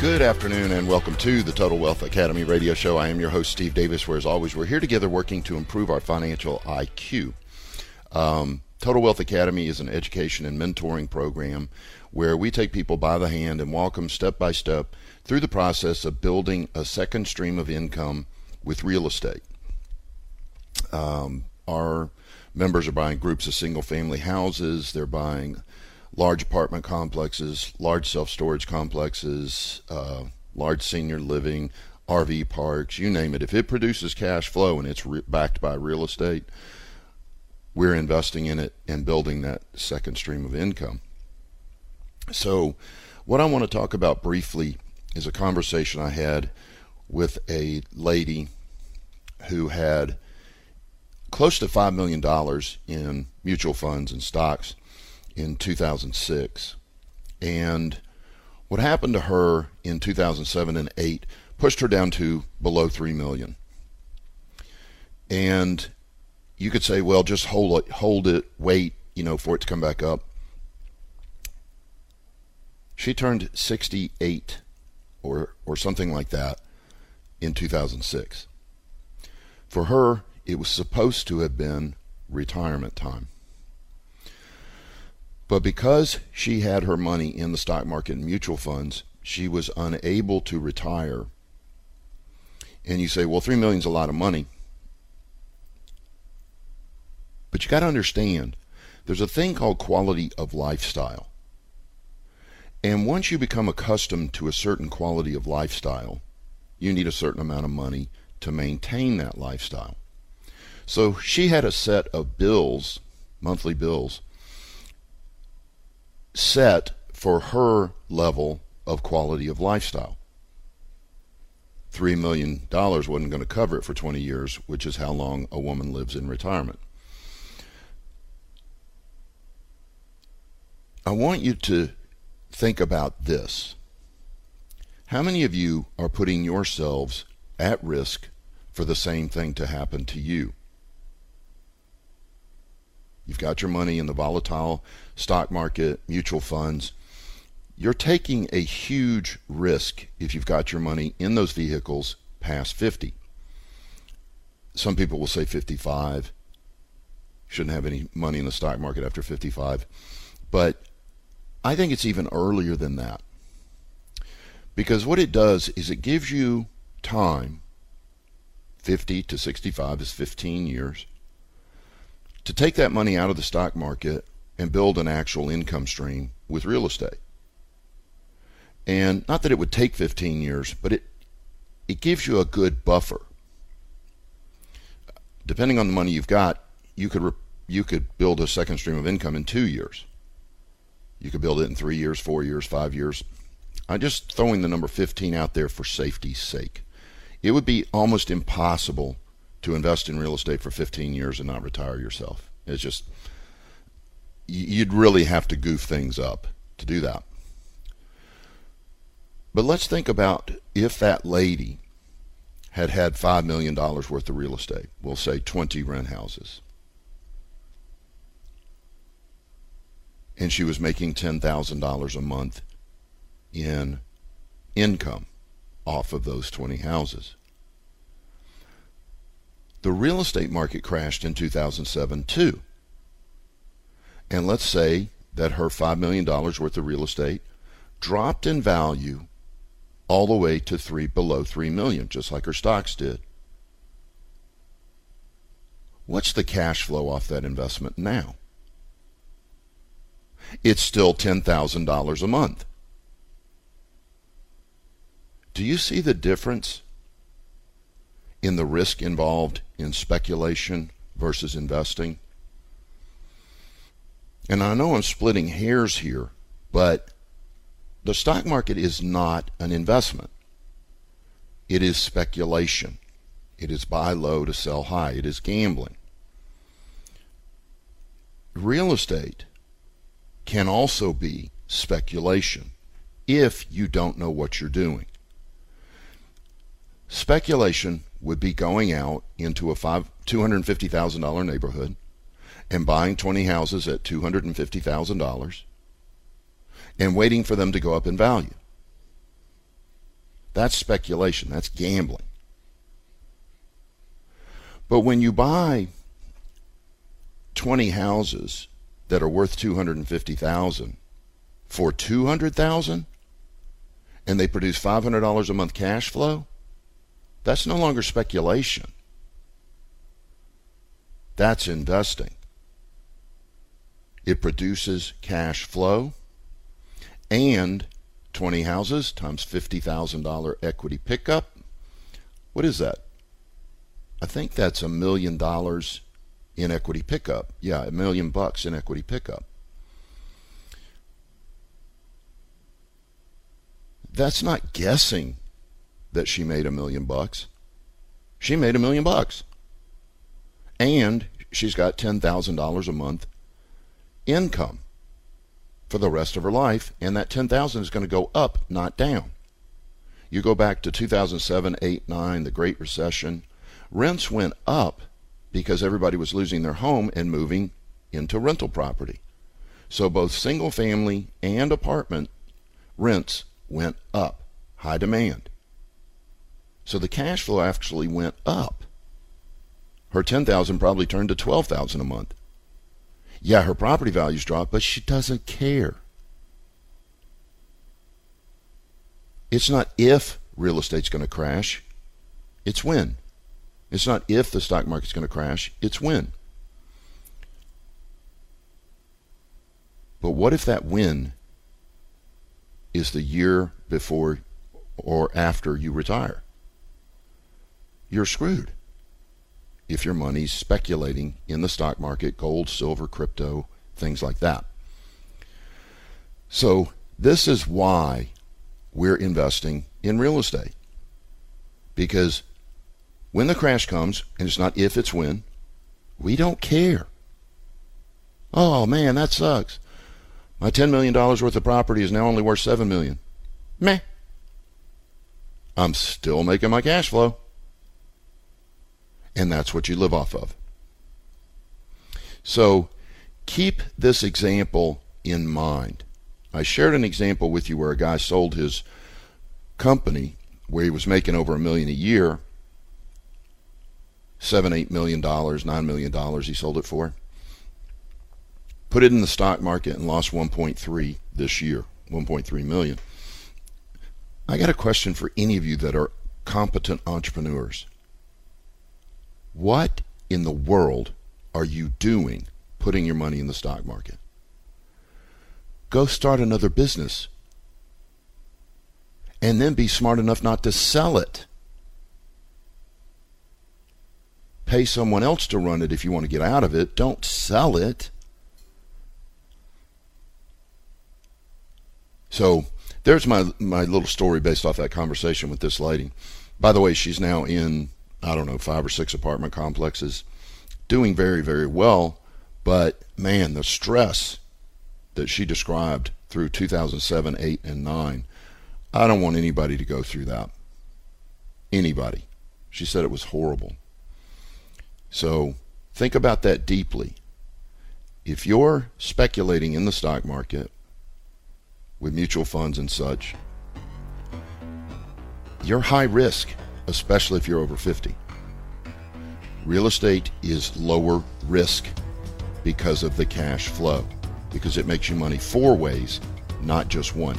Good afternoon and welcome to the Total Wealth Academy radio show. I am your host, Steve Davis, where as always, we're here together working to improve our financial IQ. Total Wealth Academy is an education and mentoring program where we take people by the hand and walk them step by step through the process of building a second stream of income with real estate. Our members are buying groups of single-family houses. They're buying large apartment complexes, large self-storage complexes, large senior living, RV parks, you name it. If it produces cash flow and it's backed by real estate, we're investing in it and building that second stream of income. So what I want to talk about briefly is a conversation I had with a lady who had close to $5 million in mutual funds and stocks in 2006, and what happened to her in 2007 and 2008 pushed her down to below $3 million. And you could say, well, just hold it, wait, for it to come back up. She turned 68 or something like that in 2006. For her, it was supposed to have been retirement time. But because she had her money in the stock market and mutual funds, she was unable to retire. And you say, well, $3 million is a lot of money. But you got to understand, there's a thing called quality of lifestyle. And once you become accustomed to a certain quality of lifestyle, you need a certain amount of money to maintain that lifestyle. So she had a set of bills, monthly bills, set for her level of quality of lifestyle. $3 million wasn't going to cover it for 20 years, which is how long a woman lives in retirement. I want you to think about this. How many of you are putting yourselves at risk for the same thing to happen to you? You've got your money in the volatile stock market, mutual funds. You're taking a huge risk if you've got your money in those vehicles past 50. Some people will say 55. Shouldn't have any money in the stock market after 55. But I think it's even earlier than that. Because what it does is it gives you time, 50 to 65 is 15 years, to take that money out of the stock market and build an actual income stream with real estate. And not that it would take 15 years, but it gives you a good buffer. Depending on the money you've got, you could build a second stream of income in 2 years. You could build it in 3 years, 4 years, 5 years. I'm just throwing the number 15 out there for safety's sake. It would be almost impossible to invest in real estate for 15 years and not retire yourself. It's just, you'd really have to goof things up to do that. But let's think about if that lady had had $5 million worth of real estate, we'll say 20 rent houses, and she was making $10,000 a month in income off of those 20 houses. The real estate market crashed in 2007 too. And let's say that her $5 million worth of real estate dropped in value all the way to below $3 million, just like her stocks did. What's the cash flow off that investment now? It's still $10,000 a month. Do you see the difference in the risk involved in speculation versus investing? And I know I'm splitting hairs here, but the stock market is not an investment. It is speculation. It is buy low to sell high. It is gambling. Real estate can also be speculation if you don't know what you're doing. Speculation would be going out into a $250,000 neighborhood and buying 20 houses at $250,000 and waiting for them to go up in value. That's speculation. That's gambling. But when you buy 20 houses that are worth $250,000 for $200,000 and they produce $500 a month cash flow, that's no longer speculation. That's investing. It produces cash flow, and 20 houses times $50,000 equity pickup. What is that? I think that's $1 million in equity pickup. Yeah, $1 million in equity pickup. That's not guessing that she made $1 million. She made $1 million. And she's got $10,000 a month income for the rest of her life, and that $10,000 is going to go up, not down. You go back to 2007, 8, 9, the Great Recession. Rents went up because everybody was losing their home and moving into rental property. So both single family and apartment rents went up, high demand. So the cash flow actually went up. Her $10,000 probably turned to $12,000 a month. Yeah, her property values dropped, but she doesn't care. It's not if real estate's going to crash, it's when. It's not if the stock market's going to crash, it's when. But what if that when is the year before or after you retire? You're screwed if your money's speculating in the stock market, gold, silver, crypto, things like that. So this is why we're investing in real estate. Because when the crash comes, and it's not if, it's when, we don't care. Oh man, that sucks. My $10 million worth of property is now only worth $7 million. Meh. I'm still making my cash flow. And that's what you live off of. So keep this example in mind. I shared an example with you where a guy sold his company where he was making over $1 million a year, $7, $8 million, $9 million he sold it for. Put it in the stock market and lost 1.3 this year, 1.3 million. I got a question for any of you that are competent entrepreneurs. What in the world are you doing putting your money in the stock market? Go start another business and then be smart enough not to sell it. Pay someone else to run it if you want to get out of it. Don't sell it. So there's my little story based off that conversation with this lady. By the way, she's now in, I don't know, 5 or 6 apartment complexes, doing very, very well. But man, the stress that she described through 2007, 8, and 9, I don't want anybody to go through that. Anybody. She said it was horrible. So think about that deeply. If you're speculating in the stock market with mutual funds and such, you're high risk, especially if you're over 50. Real estate is lower risk because of the cash flow, because it makes you money 4 ways, not just 1.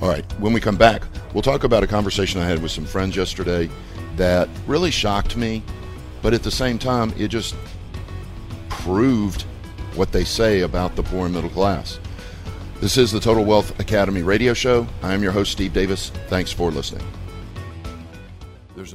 All right, when we come back, we'll talk about a conversation I had with some friends yesterday that really shocked me. But at the same time, it just proved what they say about the poor and middle class. This is the Total Wealth Academy radio show. I am your host, Steve Davis. Thanks for listening. There's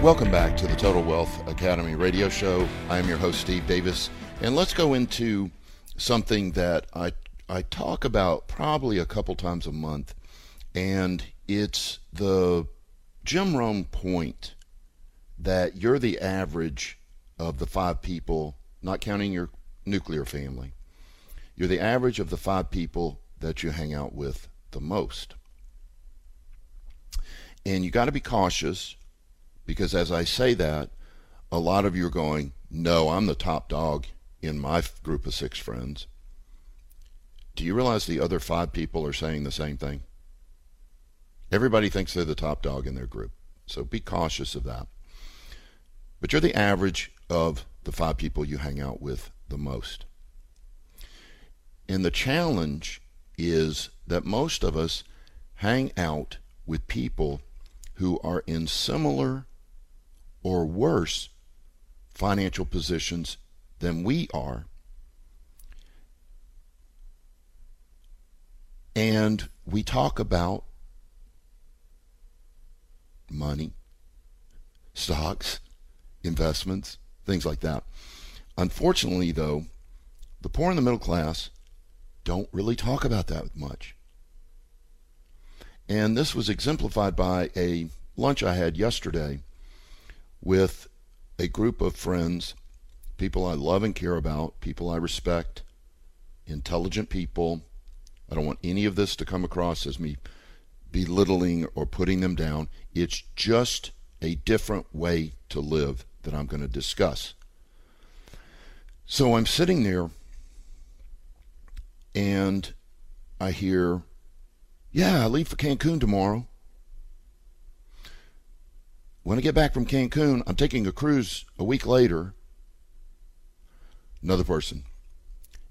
Welcome back to the Total Wealth Academy radio show. I am your host, Steve Davis, and let's go into something that I talk about probably a couple times a month, and it's the Jim Rohn point that you're the average of the five people, not counting your nuclear family. You're the average of the five people that you hang out with the most. And you got to be cautious, because as I say that, a lot of you are going, no, I'm the top dog in my group of six friends. Do you realize the other five people are saying the same thing? Everybody thinks they're the top dog in their group. So be cautious of that. But you're the average of the five people you hang out with the most. And the challenge is that most of us hang out with people who are in similar or worse financial positions than we are, and we talk about money, stocks, investments, things like that. Unfortunately, though, the poor and the middle class don't really talk about that much. And this was exemplified by a lunch I had yesterday with a group of friends, people I love and care about, people I respect, intelligent people. I don't want any of this to come across as me belittling or putting them down. It's just a different way to live that I'm going to discuss. So I'm sitting there and I hear, yeah, I leave for Cancun tomorrow. When I get back from Cancun, I'm taking a cruise a week later. Another person,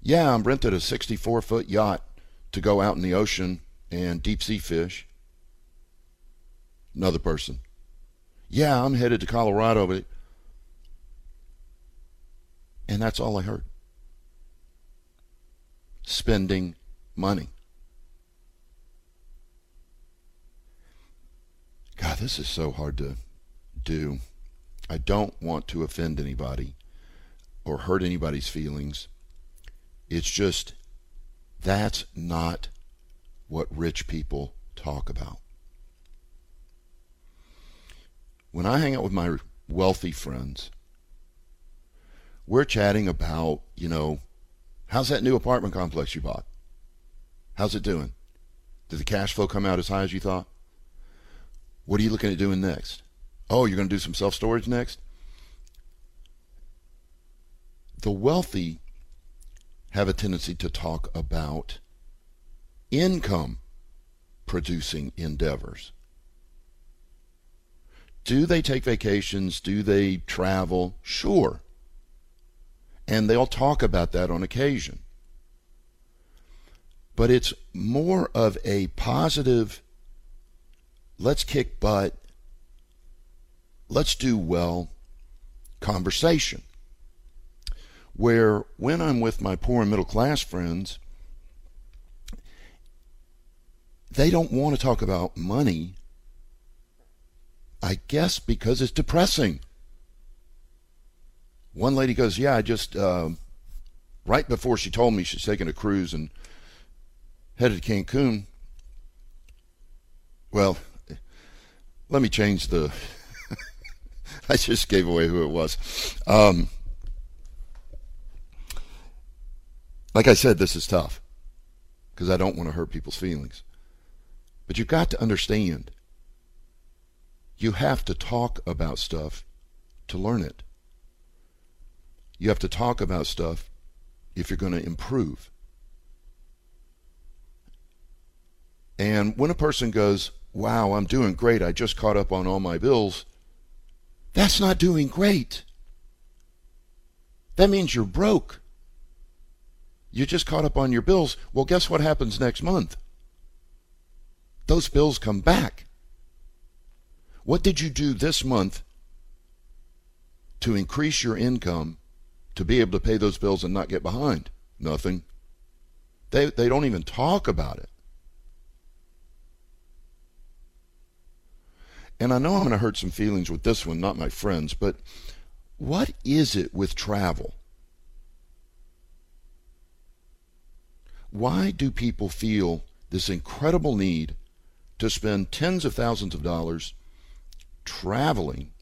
yeah, I'm rented a 64-foot yacht to go out in the ocean and deep-sea fish. Another person, yeah, I'm headed to Colorado. And that's all I heard. Spending money. God, this is so hard to do. I don't want to offend anybody or hurt anybody's feelings. It's just, that's not what rich people talk about. When I hang out with my wealthy friends, we're chatting about, you know, how's that new apartment complex you bought? How's it doing? Did the cash flow come out as high as you thought? What are you looking at doing next? Oh, you're going to do some self-storage next? The wealthy have a tendency to talk about income-producing endeavors. Do they take vacations? Do they travel? Sure. And they'll talk about that on occasion. But it's more of a positive, let's kick butt, let's do well conversation. Where when I'm with my poor and middle class friends, they don't want to talk about money, I guess because it's depressing. One lady goes, yeah, I just, right before she told me she's taking a cruise and headed to Cancun, well, let me change the, I just gave away who it was. Like I said, this is tough because I don't want to hurt people's feelings. But you've got to understand, you have to talk about stuff to learn it. You have to talk about stuff if you're going to improve. And when a person goes, wow, I'm doing great, I just caught up on all my bills, that's not doing great. That means you're broke. You just caught up on your bills. Well, guess what happens next month? Those bills come back. What did you do this month to increase your income to be able to pay those bills and not get behind? Nothing. They don't even talk about it. And I know I'm going to hurt some feelings with this one, not my friends, but what is it with travel? Why do people feel this incredible need to spend tens of thousands of dollars traveling?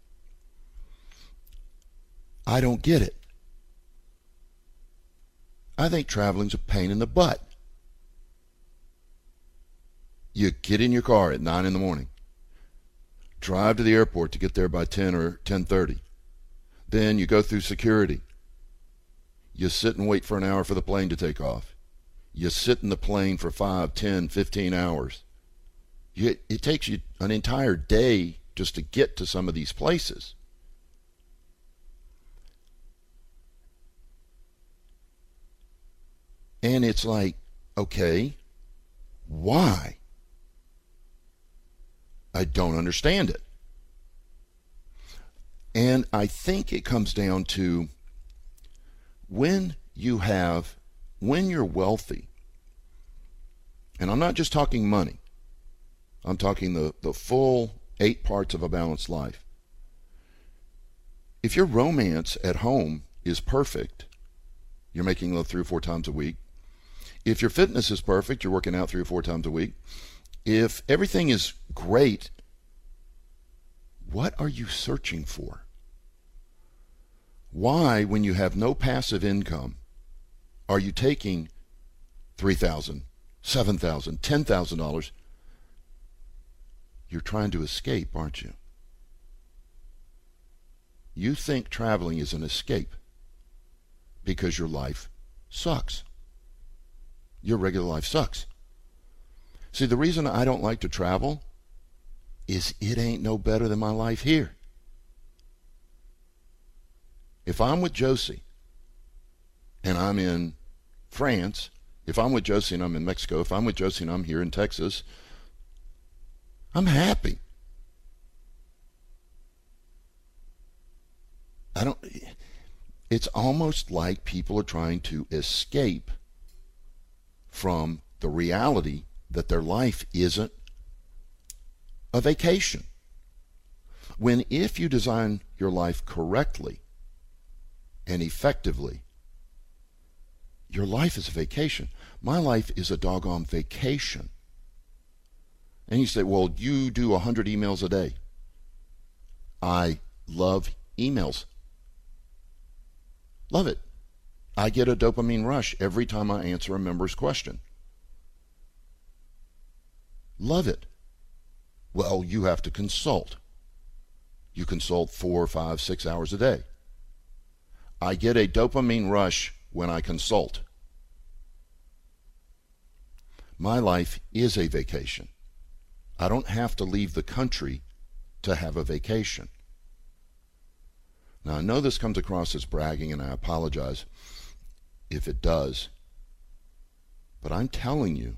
I don't get it. I think traveling's a pain in the butt. You get in your car at 9 in the morning. Drive to the airport to get there by 10 or 10:30. Then you go through security. You sit and wait for an hour for the plane to take off. You sit in the plane for 5, 10, 15 hours. It takes you an entire day just to get to some of these places. And it's like, okay, why? I don't understand it. And I think it comes down to when you're wealthy, and I'm not just talking money, I'm talking the full 8 parts of a balanced life. If your romance at home is perfect, you're making love 3 or 4 times a week. If your fitness is perfect, you're working out 3 or 4 times a week. If everything is great, what are you searching for? Why, when you have no passive income, are you taking $3,000, $7,000, $10,000? You're trying to escape, aren't you? You think traveling is an escape because your life sucks. Your regular life sucks. See, the reason I don't like to travel is it ain't no better than my life here. If I'm with Josie and I'm in France, if I'm with Josie and I'm in Mexico, if I'm with Josie and I'm here in Texas, I'm happy. It's almost like people are trying to escape from the reality that their life isn't a vacation. When if you design your life correctly and effectively, your life is a vacation. My life is a doggone vacation. And you say, well, you do 100 emails a day. I love emails. Love it. I get a dopamine rush every time I answer a member's question. Love it. Well, you have to consult. You consult 4, 5, 6 hours a day. I get a dopamine rush when I consult. My life is a vacation. I don't have to leave the country to have a vacation. Now, I know this comes across as bragging, and I apologize if it does, but I'm telling you,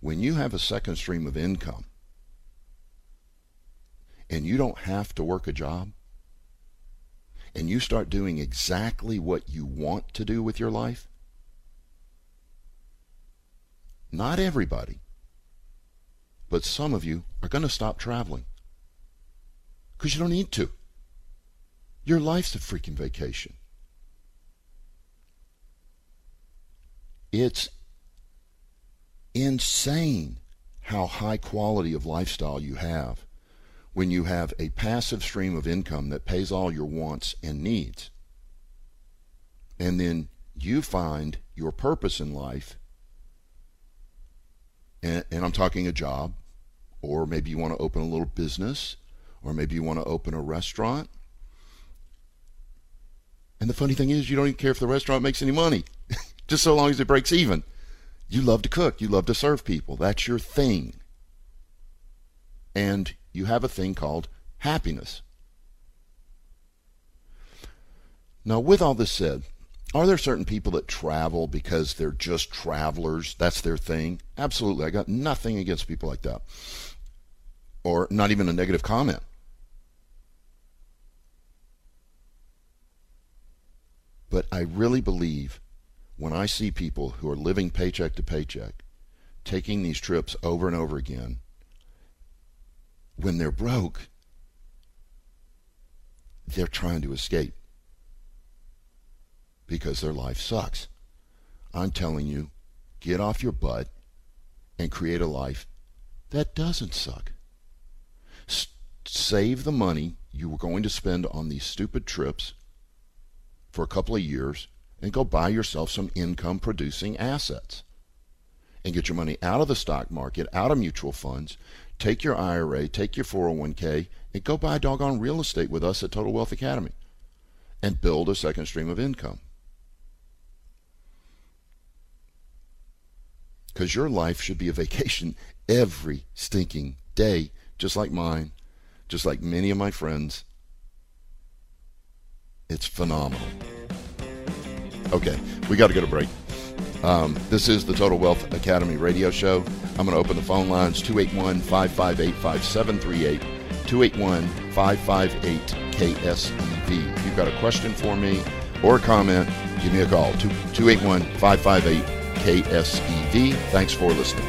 when you have a second stream of income and you don't have to work a job and you start doing exactly what you want to do with your life, not everybody, but some of you are going to stop traveling because you don't need to. Your life's a freaking vacation. It's insane how high quality of lifestyle you have when you have a passive stream of income that pays all your wants and needs, and then you find your purpose in life. And I'm talking a job, or maybe you want to open a little business, or maybe you want to open a restaurant, And the funny thing is, you don't even care if the restaurant makes any money, just so long as it breaks even. You love to cook. You love to serve people. That's your thing. And you have a thing called happiness. Now, with all this said, are there certain people that travel because they're just travelers? That's their thing? Absolutely. I got nothing against people like that. Or not even a negative comment. But I really believe when I see people who are living paycheck to paycheck, taking these trips over and over again, when they're broke, they're trying to escape. Because their life sucks. I'm telling you, get off your butt and create a life that doesn't suck. Save the money you were going to spend on these stupid trips for a couple of years and go buy yourself some income-producing assets. And get your money out of the stock market, out of mutual funds, take your IRA, take your 401k, and go buy doggone real estate with us at Total Wealth Academy and build a second stream of income. Because your life should be a vacation every stinking day, just like mine, just like many of my friends. It's phenomenal. Okay, we got to go to break. This is the Total Wealth Academy radio show. I'm going to open the phone lines, 281-558-5738, 281-558-KSEV. If you've got a question for me or a comment, give me a call, 281-558-KSEV. Thanks for listening.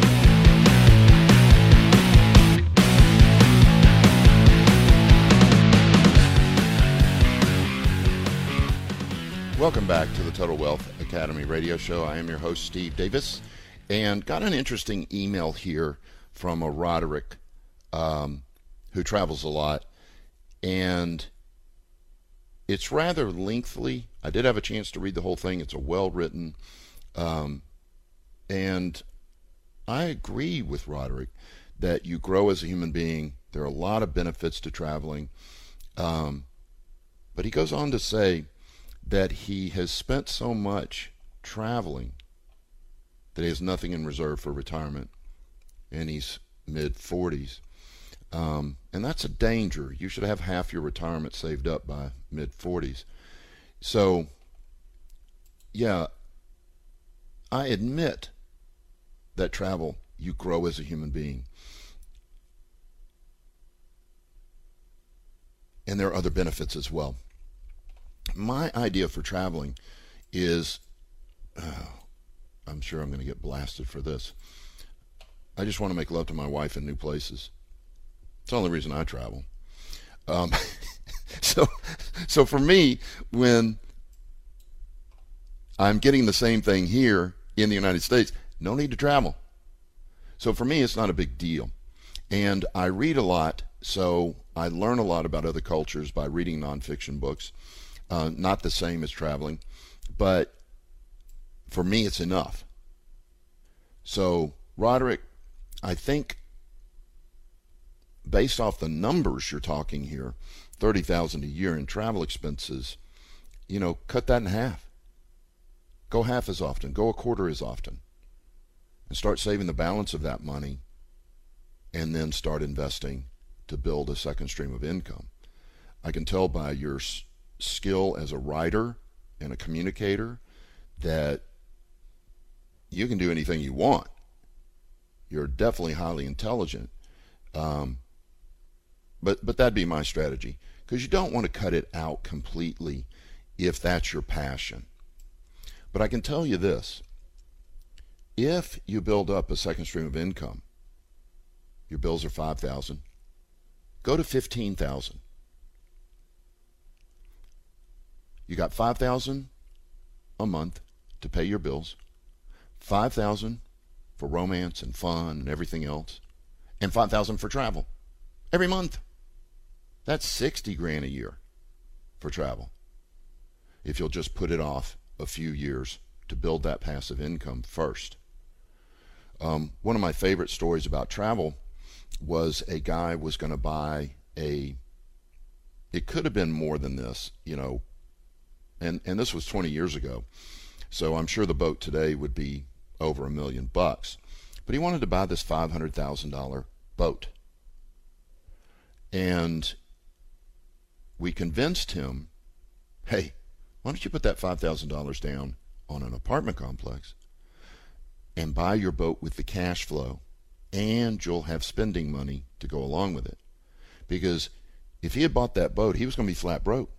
Welcome back to the Total Wealth Academy radio show. I am your host, Steve Davis, and got an interesting email here from a Roderick who travels a lot, and it's rather lengthy. I did have a chance to read the whole thing. It's a well-written, and I agree with Roderick that you grow as a human being. There are a lot of benefits to traveling, but he goes on to say that he has spent so much traveling that he has nothing in reserve for retirement, and he's mid-40s. And that's a danger. You should have half your retirement saved up by mid-40s. So, yeah, I admit that travel, you grow as a human being. And there are other benefits as well. My idea for traveling is, I'm sure I'm going to get blasted for this. I just want to make love to my wife in new places. It's the only reason I travel. So for me, when I'm getting the same thing here in the United States, no need to travel. So for me, it's not a big deal. And I read a lot, so I learn a lot about other cultures by reading nonfiction books. Not the same as traveling, but for me it's enough. So Roderick, I think based off the numbers you're talking here, $30,000 a year in travel expenses, you know, cut that in half. Go half as often, go a quarter as often, and start saving the balance of that money and then start investing to build a second stream of income. I can tell by your skill as a writer and a communicator that you can do anything you want. You're definitely highly intelligent, but that'd be my strategy, because you don't want to cut it out completely if that's your passion. But I can tell you this: if you build up a second stream of income, your bills are $5,000, go to $15,000. You got $5,000 a month to pay your bills, $5,000 for romance and fun and everything else, and $5,000 for travel every month. That's $60,000 a year for travel. If you'll just put it off a few years to build that passive income first. One of my favorite stories about travel was a guy was going to buy a, it could have been more than this, you know, and this was 20 years ago. So I'm sure the boat today would be over $1 million bucks, but he wanted to buy this $500,000 boat. And we convinced him, hey, why don't you put that $5,000 down on an apartment complex and buy your boat with the cash flow, and you'll have spending money to go along with it. Because if he had bought that boat, he was going to be flat broke.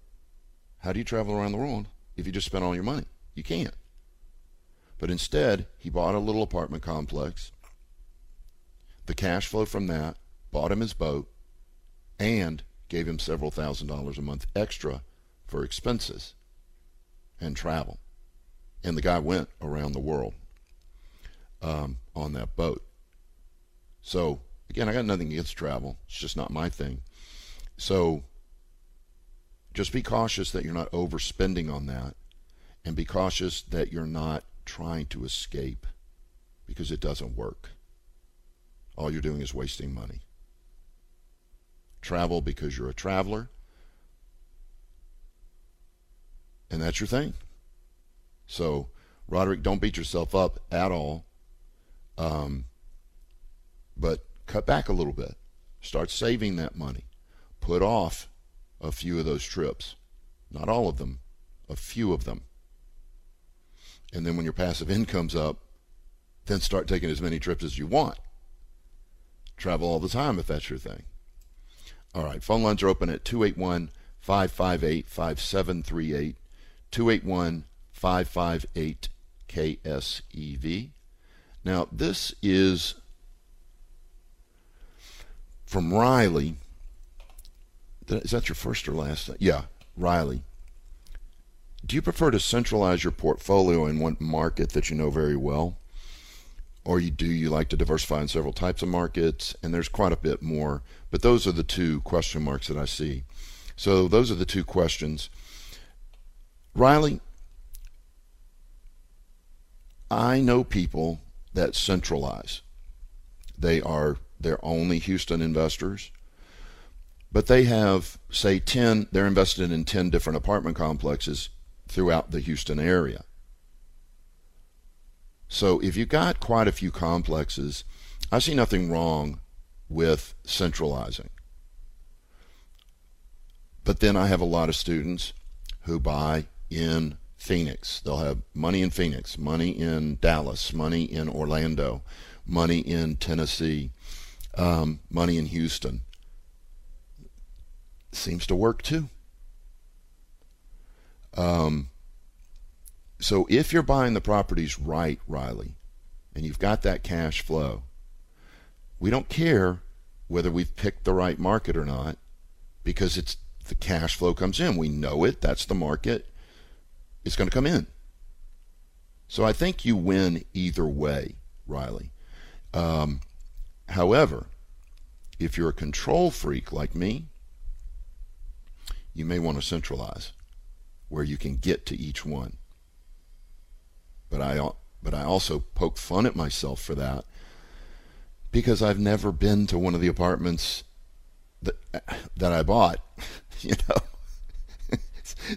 How do you travel around the world if you just spent all your money? You can't. But instead, he bought a little apartment complex. The cash flow from that bought him his boat and gave him several $1,000s a month extra for expenses and travel. And the guy went around the world on that boat. So, again, I got nothing against travel. It's just not my thing. So just be cautious that you're not overspending on that, and be cautious that you're not trying to escape, because it doesn't work. All you're doing is wasting money. Travel because you're a traveler, and that's your thing. So, Roderick, don't beat yourself up at all, but cut back a little bit. Start saving that money. Put off a few of those trips, not all of them, a few of them. And then when your passive income's up, then start taking as many trips as you want. Travel all the time if that's your thing. All right, phone lines are open at 281-558-5738, 281-558-KSEV. Now, this is from Riley. Is that your first or last? Yeah, Riley. Do you prefer to centralize your portfolio in one market that you know very well? Or do you like to diversify in several types of markets? And there's quite a bit more, but those are the two question marks that I see. So those are the two questions. Riley, I know people that centralize. They are their only Houston investors. But they have, say, 10, they're invested in 10 different apartment complexes throughout the Houston area. So if you've got quite a few complexes, I see nothing wrong with centralizing. But then I have a lot of students who buy in Phoenix. They'll have money in Phoenix, money in Dallas, money in Orlando, money in Tennessee, money in Houston. Seems to work too. So if you're buying the properties right, Riley, and you've got that cash flow, we don't care whether we've picked the right market or not, because it's the cash flow comes in. We know it. That's the market. It's going to come in. So I think you win either way, Riley. However, if you're a control freak like me, you may want to centralize where you can get to each one. But I also poke fun at myself for that, because I've never been to one of the apartments that I bought, you know.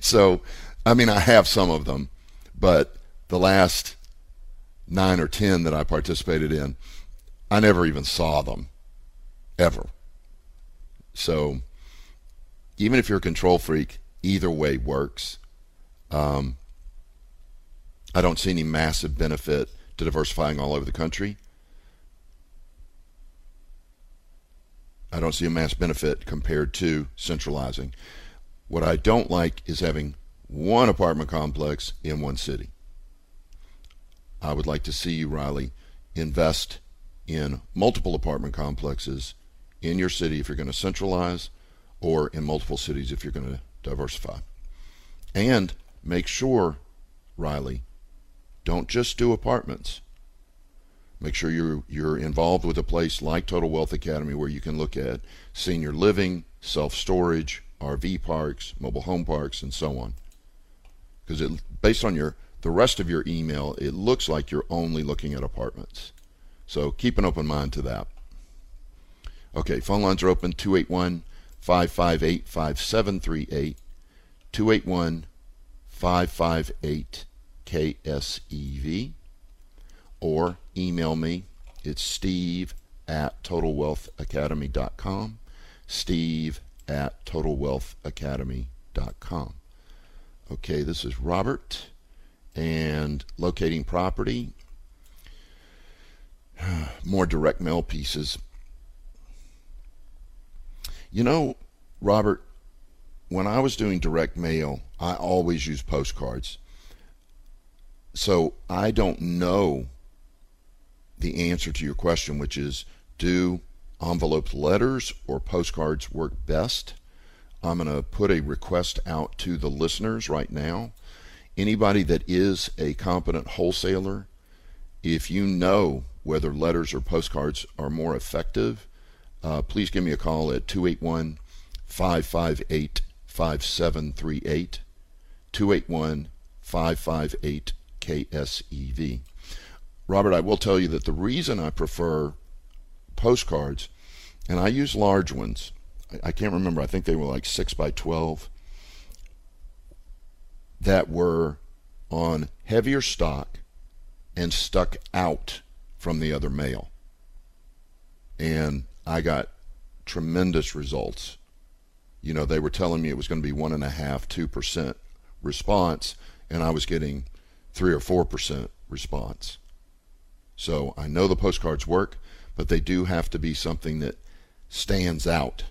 So, I mean, I have some of them, but the last 9 or 10 that I participated in, I never even saw them, ever. So even if you're a control freak, either way works. I don't see any massive benefit to diversifying all over the country. I don't see a mass benefit compared to centralizing. What I don't like is having one apartment complex in one city. I would like to see you, Riley, invest in multiple apartment complexes in your city if you're going to centralize, or in multiple cities if you're going to diversify. And Make sure, Riley, don't just do apartments. Make sure you're involved with a place like Total Wealth Academy where you can look at senior living, self-storage, RV parks, mobile home parks, and so on. Because based on the rest of your email, it looks like you're only looking at apartments. So keep an open mind to that. Okay, phone lines are open, 281-558-5738, 281-558-KSEV, or email me. It's steve@totalwealthacademy.com, steve@totalwealthacademy.com. Okay, this is Robert, and locating property. More direct mail pieces. You know, Robert, when I was doing direct mail, I always used postcards. So I don't know the answer to your question, which is, do enveloped letters or postcards work best? I'm going to put a request out to the listeners right now. Anybody that is a competent wholesaler, if you know whether letters or postcards are more effective, please give me a call at 281-558-5738, 281-558-KSEV. Robert, I will tell you that the reason I prefer postcards, and I use large ones, I can't remember, I think they were like 6 by 12, that were on heavier stock and stuck out from the other mail. And I got tremendous results. You know, they were telling me it was going to be 1.5–2% response, and I was getting 3 or 4% response. So I know the postcards work, but they do have to be something that stands out.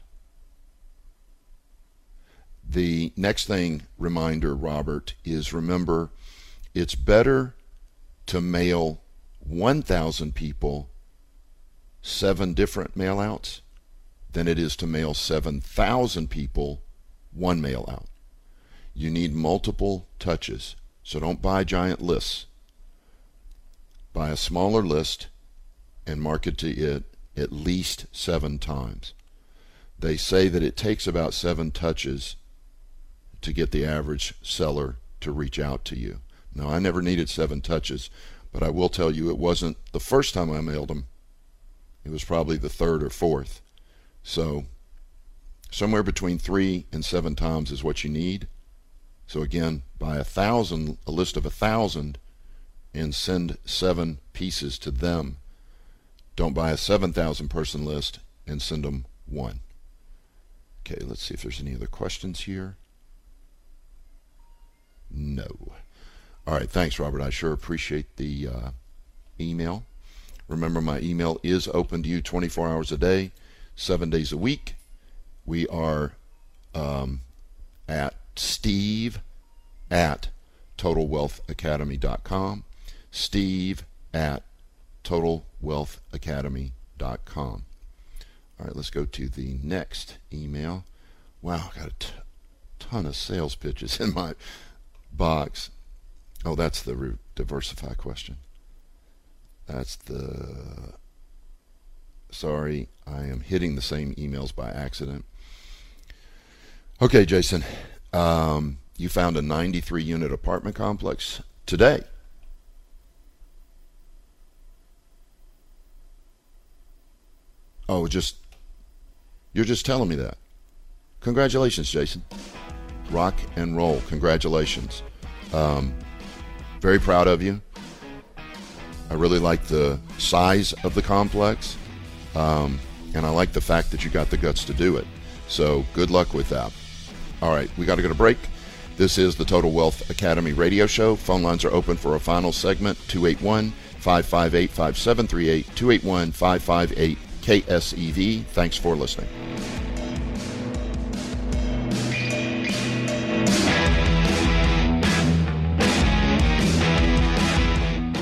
The next thing, reminder, Robert, is remember, it's better to mail 1,000 people 7 different mail-outs than it is to mail 7,000 people 1 mail-out. You need multiple touches, so don't buy giant lists. Buy a smaller list and market to it at least 7 times. They say that it takes about 7 touches to get the average seller to reach out to you. Now, I never needed 7 touches, but I will tell you it wasn't the first time I mailed them. It was probably the 3rd or 4th. So somewhere between 3 and 7 times is what you need. So again, buy a list of 1,000 and send 7 pieces to them. Don't buy a 7,000 person list and send them 1. Okay, let's see if there's any other questions here. No. All right, thanks, Robert. I sure appreciate the email. Remember, my email is open to you 24 hours a day, 7 days a week. We are at steve@totalwealthacademy.com, steve@totalwealthacademy.com. All right, let's go to the next email. Wow, I got a ton of sales pitches in my box. Oh, that's the diversify question. That's the... Sorry, I am hitting the same emails by accident. Okay, Jason, you found a 93-unit apartment complex today. Oh, you're just telling me that. Congratulations, Jason. Rock and roll. Congratulations. Very proud of you. I really like the size of the complex, and I like the fact that you got the guts to do it. So good luck with that. All right, we got to go to break. This is the Total Wealth Academy radio show. Phone lines are open for a final segment, 281-558-5738, 281-558-KSEV. Thanks for listening.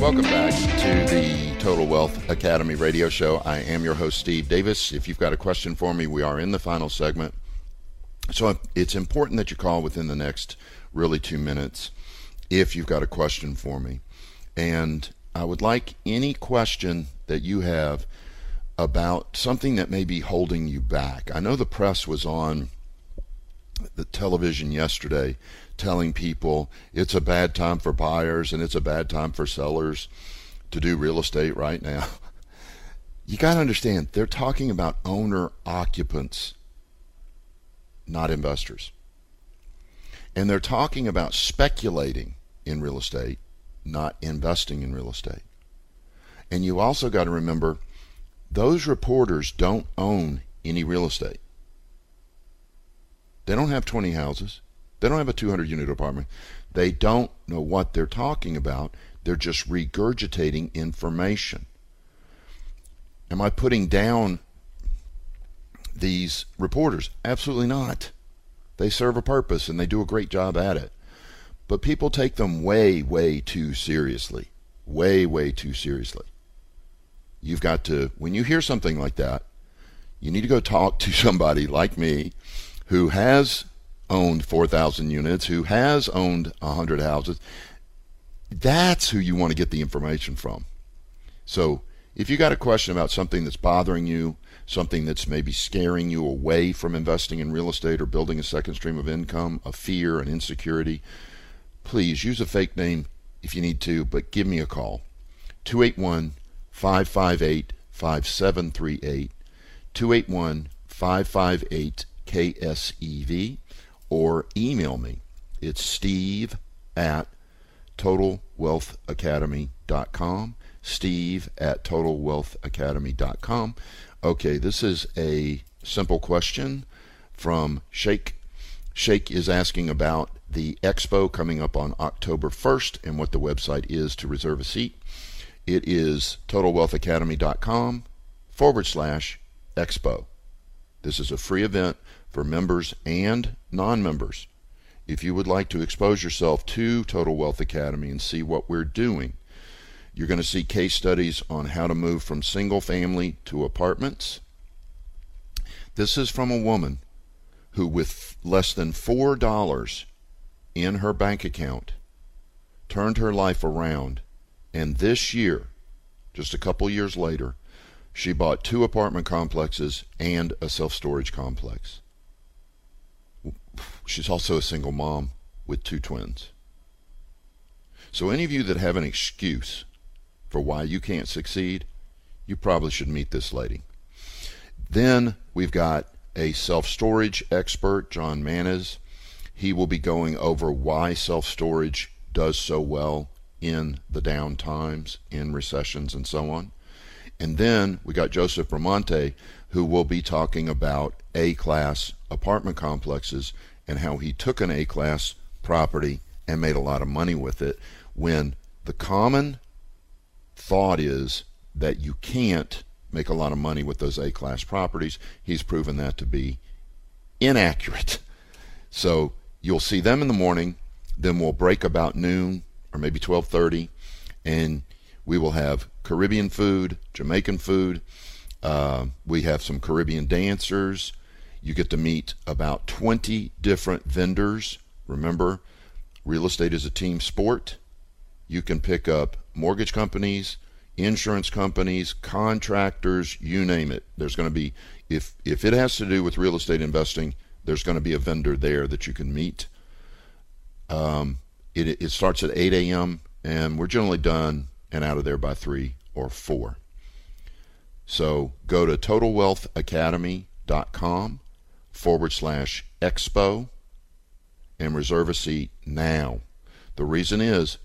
Welcome back to the Total Wealth Academy radio show. I am your host, Steve Davis. If you've got a question for me, we are in the final segment. So it's important that you call within the next really 2 minutes if you've got a question for me. And I would like any question that you have about something that may be holding you back. I know the press was on the television yesterday telling people it's a bad time for buyers and it's a bad time for sellers to do real estate right now. You got to understand, they're talking about owner-occupants, not investors. And they're talking about speculating in real estate, not investing in real estate. And you also got to remember, those reporters don't own any real estate. They don't have 20 houses. They don't have a 200-unit apartment. They don't know what they're talking about. They're just regurgitating information. Am I putting down these reporters? Absolutely not. They serve a purpose, and they do a great job at it. But people take them way, way too seriously. Way, way too seriously. You've got to, when you hear something like that, you need to go talk to somebody like me who has owned 4,000 units, who has owned 100 houses. That's who you want to get the information from. So if you got a question about something that's bothering you, something that's maybe scaring you away from investing in real estate or building a second stream of income, a fear, an insecurity, please use a fake name if you need to, but give me a call. 281-558-5738, 281-558-5738. KSEV, or email me. It's steve@totalwealthacademy.com, steve@totalwealthacademy.com. Okay, this is a simple question from Shake. Shake is asking about the expo coming up on October 1st and what the website is to reserve a seat. It is totalwealthacademy.com/expo. This is a free event for members and non-members. If you would like to expose yourself to Total Wealth Academy and see what we're doing, you're going to see case studies on how to move from single family to apartments. This is from a woman who, with less than $4 in her bank account, turned her life around, and this year, just a couple years later, she bought 2 apartment complexes and a self-storage complex. She's also a single mom with 2 twins. So any of you that have an excuse for why you can't succeed, you probably should meet this lady. Then we've got a self-storage expert, John Manas. He will be going over why self-storage does so well in the down times, in recessions, and so on. And then we got Joseph Ramante, who will be talking about A-class apartment complexes and how he took an A-class property and made a lot of money with it, when the common thought is that you can't make a lot of money with those A-class properties. He's proven that to be inaccurate. So you'll see them in the morning, then we'll break about noon or maybe 12:30, and we will have Caribbean food, Jamaican food. We have some Caribbean dancers. You get to meet about 20 different vendors. Remember, real estate is a team sport. You can pick up mortgage companies, insurance companies, contractors, you name it. There's going to be, if it has to do with real estate investing, there's going to be a vendor there that you can meet. It starts at 8 a.m. and we're generally done and out of there by 3 or 4. So go to totalwealthacademy.com/expo and reserve a seat now. The reason is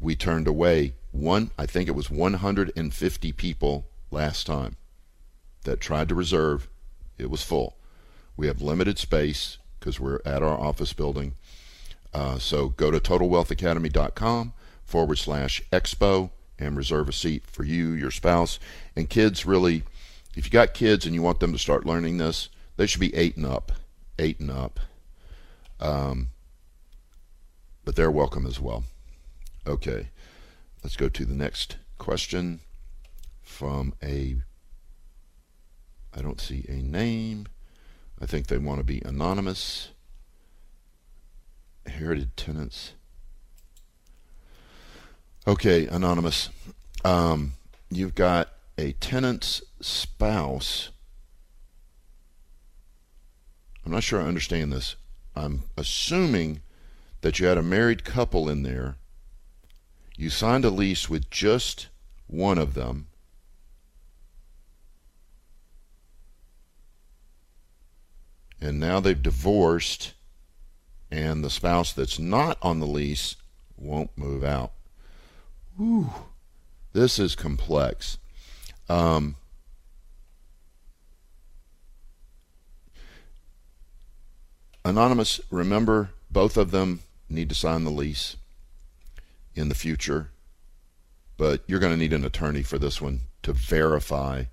we turned away I think it was 150 people last time that tried to reserve. It was full. We have limited space because we're at our office building. So go to totalwealthacademy.com/expo and reserve a seat for you, your spouse, and kids. Really, if you got kids and you want them to start learning this, they should be 8 and up. But they're welcome as well. Okay, let's go to the next question from I don't see a name. I think they want to be anonymous. Inherited tenants. Okay, anonymous. You've got a tenant's spouse. I'm not sure I understand this. I'm assuming that you had a married couple in there. You signed a lease with just one of them. And now they've divorced, and the spouse that's not on the lease won't move out. Whew. This is complex. Anonymous, remember, both of them need to sign the lease in the future, but you're going to need an attorney for this one to verify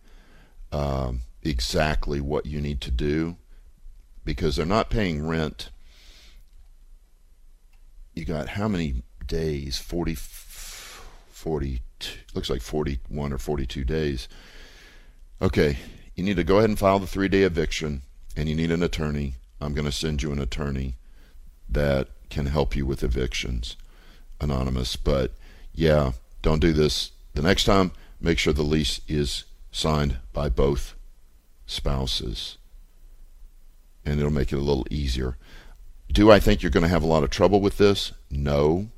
exactly what you need to do, because they're not paying rent. You got how many days? 42, looks like 41 or 42 days. Okay, you need to go ahead and file the 3-day eviction, and you need an attorney. I'm going to send you an attorney that can help you with evictions, Anonymous. But yeah, don't do this. The next time, make sure the lease is signed by both spouses, and it'll make it a little easier. Do I think you're going to have a lot of trouble with this? No,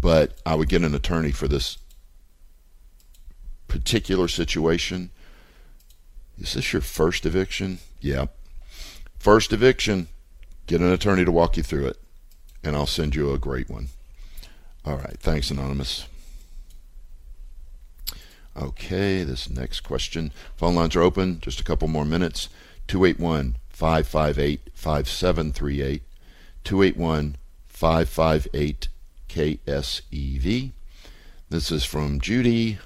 but I would get an attorney for this particular situation. Is this your first eviction? Yeah. First eviction, get an attorney to walk you through it, and I'll send you a great one. All right, thanks, Anonymous. Okay, this next question. Phone lines are open, just a couple more minutes. 281-558-5738, 281-558-KSEV. This is from Judy.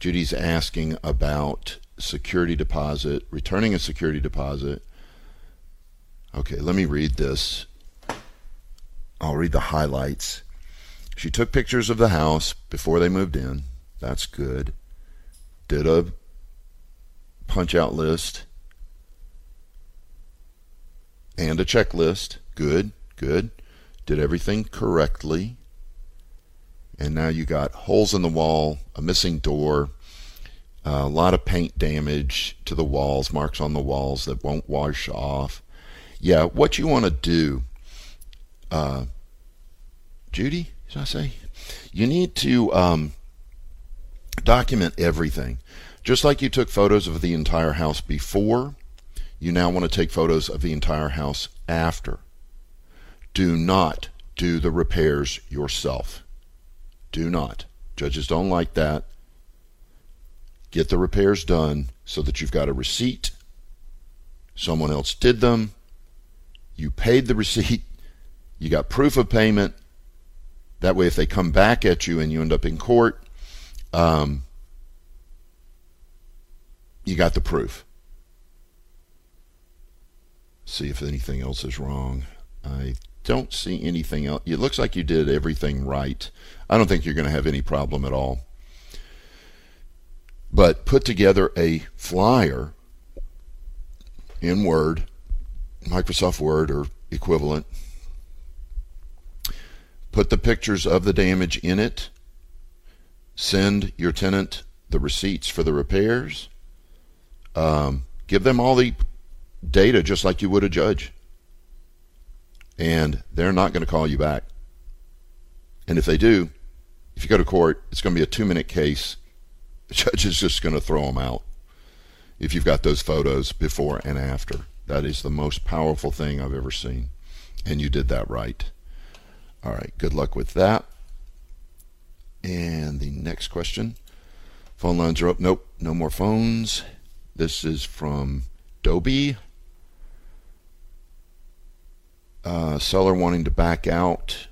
Judy's asking about security deposit, returning a security deposit. Okay, let me read this. I'll read the highlights. She took pictures of the house before they moved in. That's good. Did a punch-out list and a checklist. Good, good. Did everything correctly. And now you got holes in the wall, a missing door, a lot of paint damage to the walls, marks on the walls that won't wash off. Yeah, what you want to do, Judy, should I say? You need to document everything. Just like you took photos of the entire house before, you now want to take photos of the entire house after. Do not do the repairs yourself. Do not. Judges don't like that. Get the repairs done so that you've got a receipt. Someone else did them. You paid the receipt, you got proof of payment. That way, if they come back at you and you end up in court, you got the proof. See if anything else is wrong. I don't see anything else. It looks like you did everything right. I don't think you're going to have any problem at all. But put together a flyer in Word, Microsoft Word or equivalent. Put the pictures of the damage in it. Send your tenant the receipts for the repairs. Give them all the data just like you would a judge. And they're not going to call you back. And if they do, if you go to court, it's going to be a 2-minute case. The judge is just going to throw them out if you've got those photos before and after. That is the most powerful thing I've ever seen. And you did that right. All right, good luck with that. And the next question. Phone lines are up. Nope, no more phones. This is from Dobie. Seller wanting to back out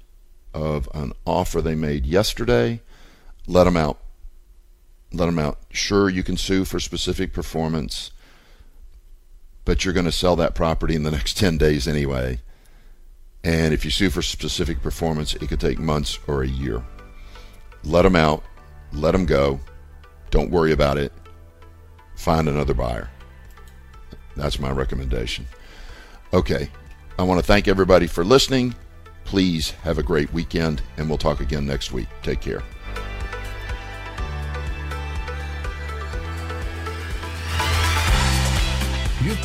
of an offer they made yesterday. Let them out. Let them out. Sure, you can sue for specific performance, but you're going to sell that property in the next 10 days anyway. And if you sue for specific performance, it could take months or a year. Let them out. Let them go. Don't worry about it. Find another buyer. That's my recommendation. Okay. I want to thank everybody for listening. Please have a great weekend, and we'll talk again next week. Take care. You've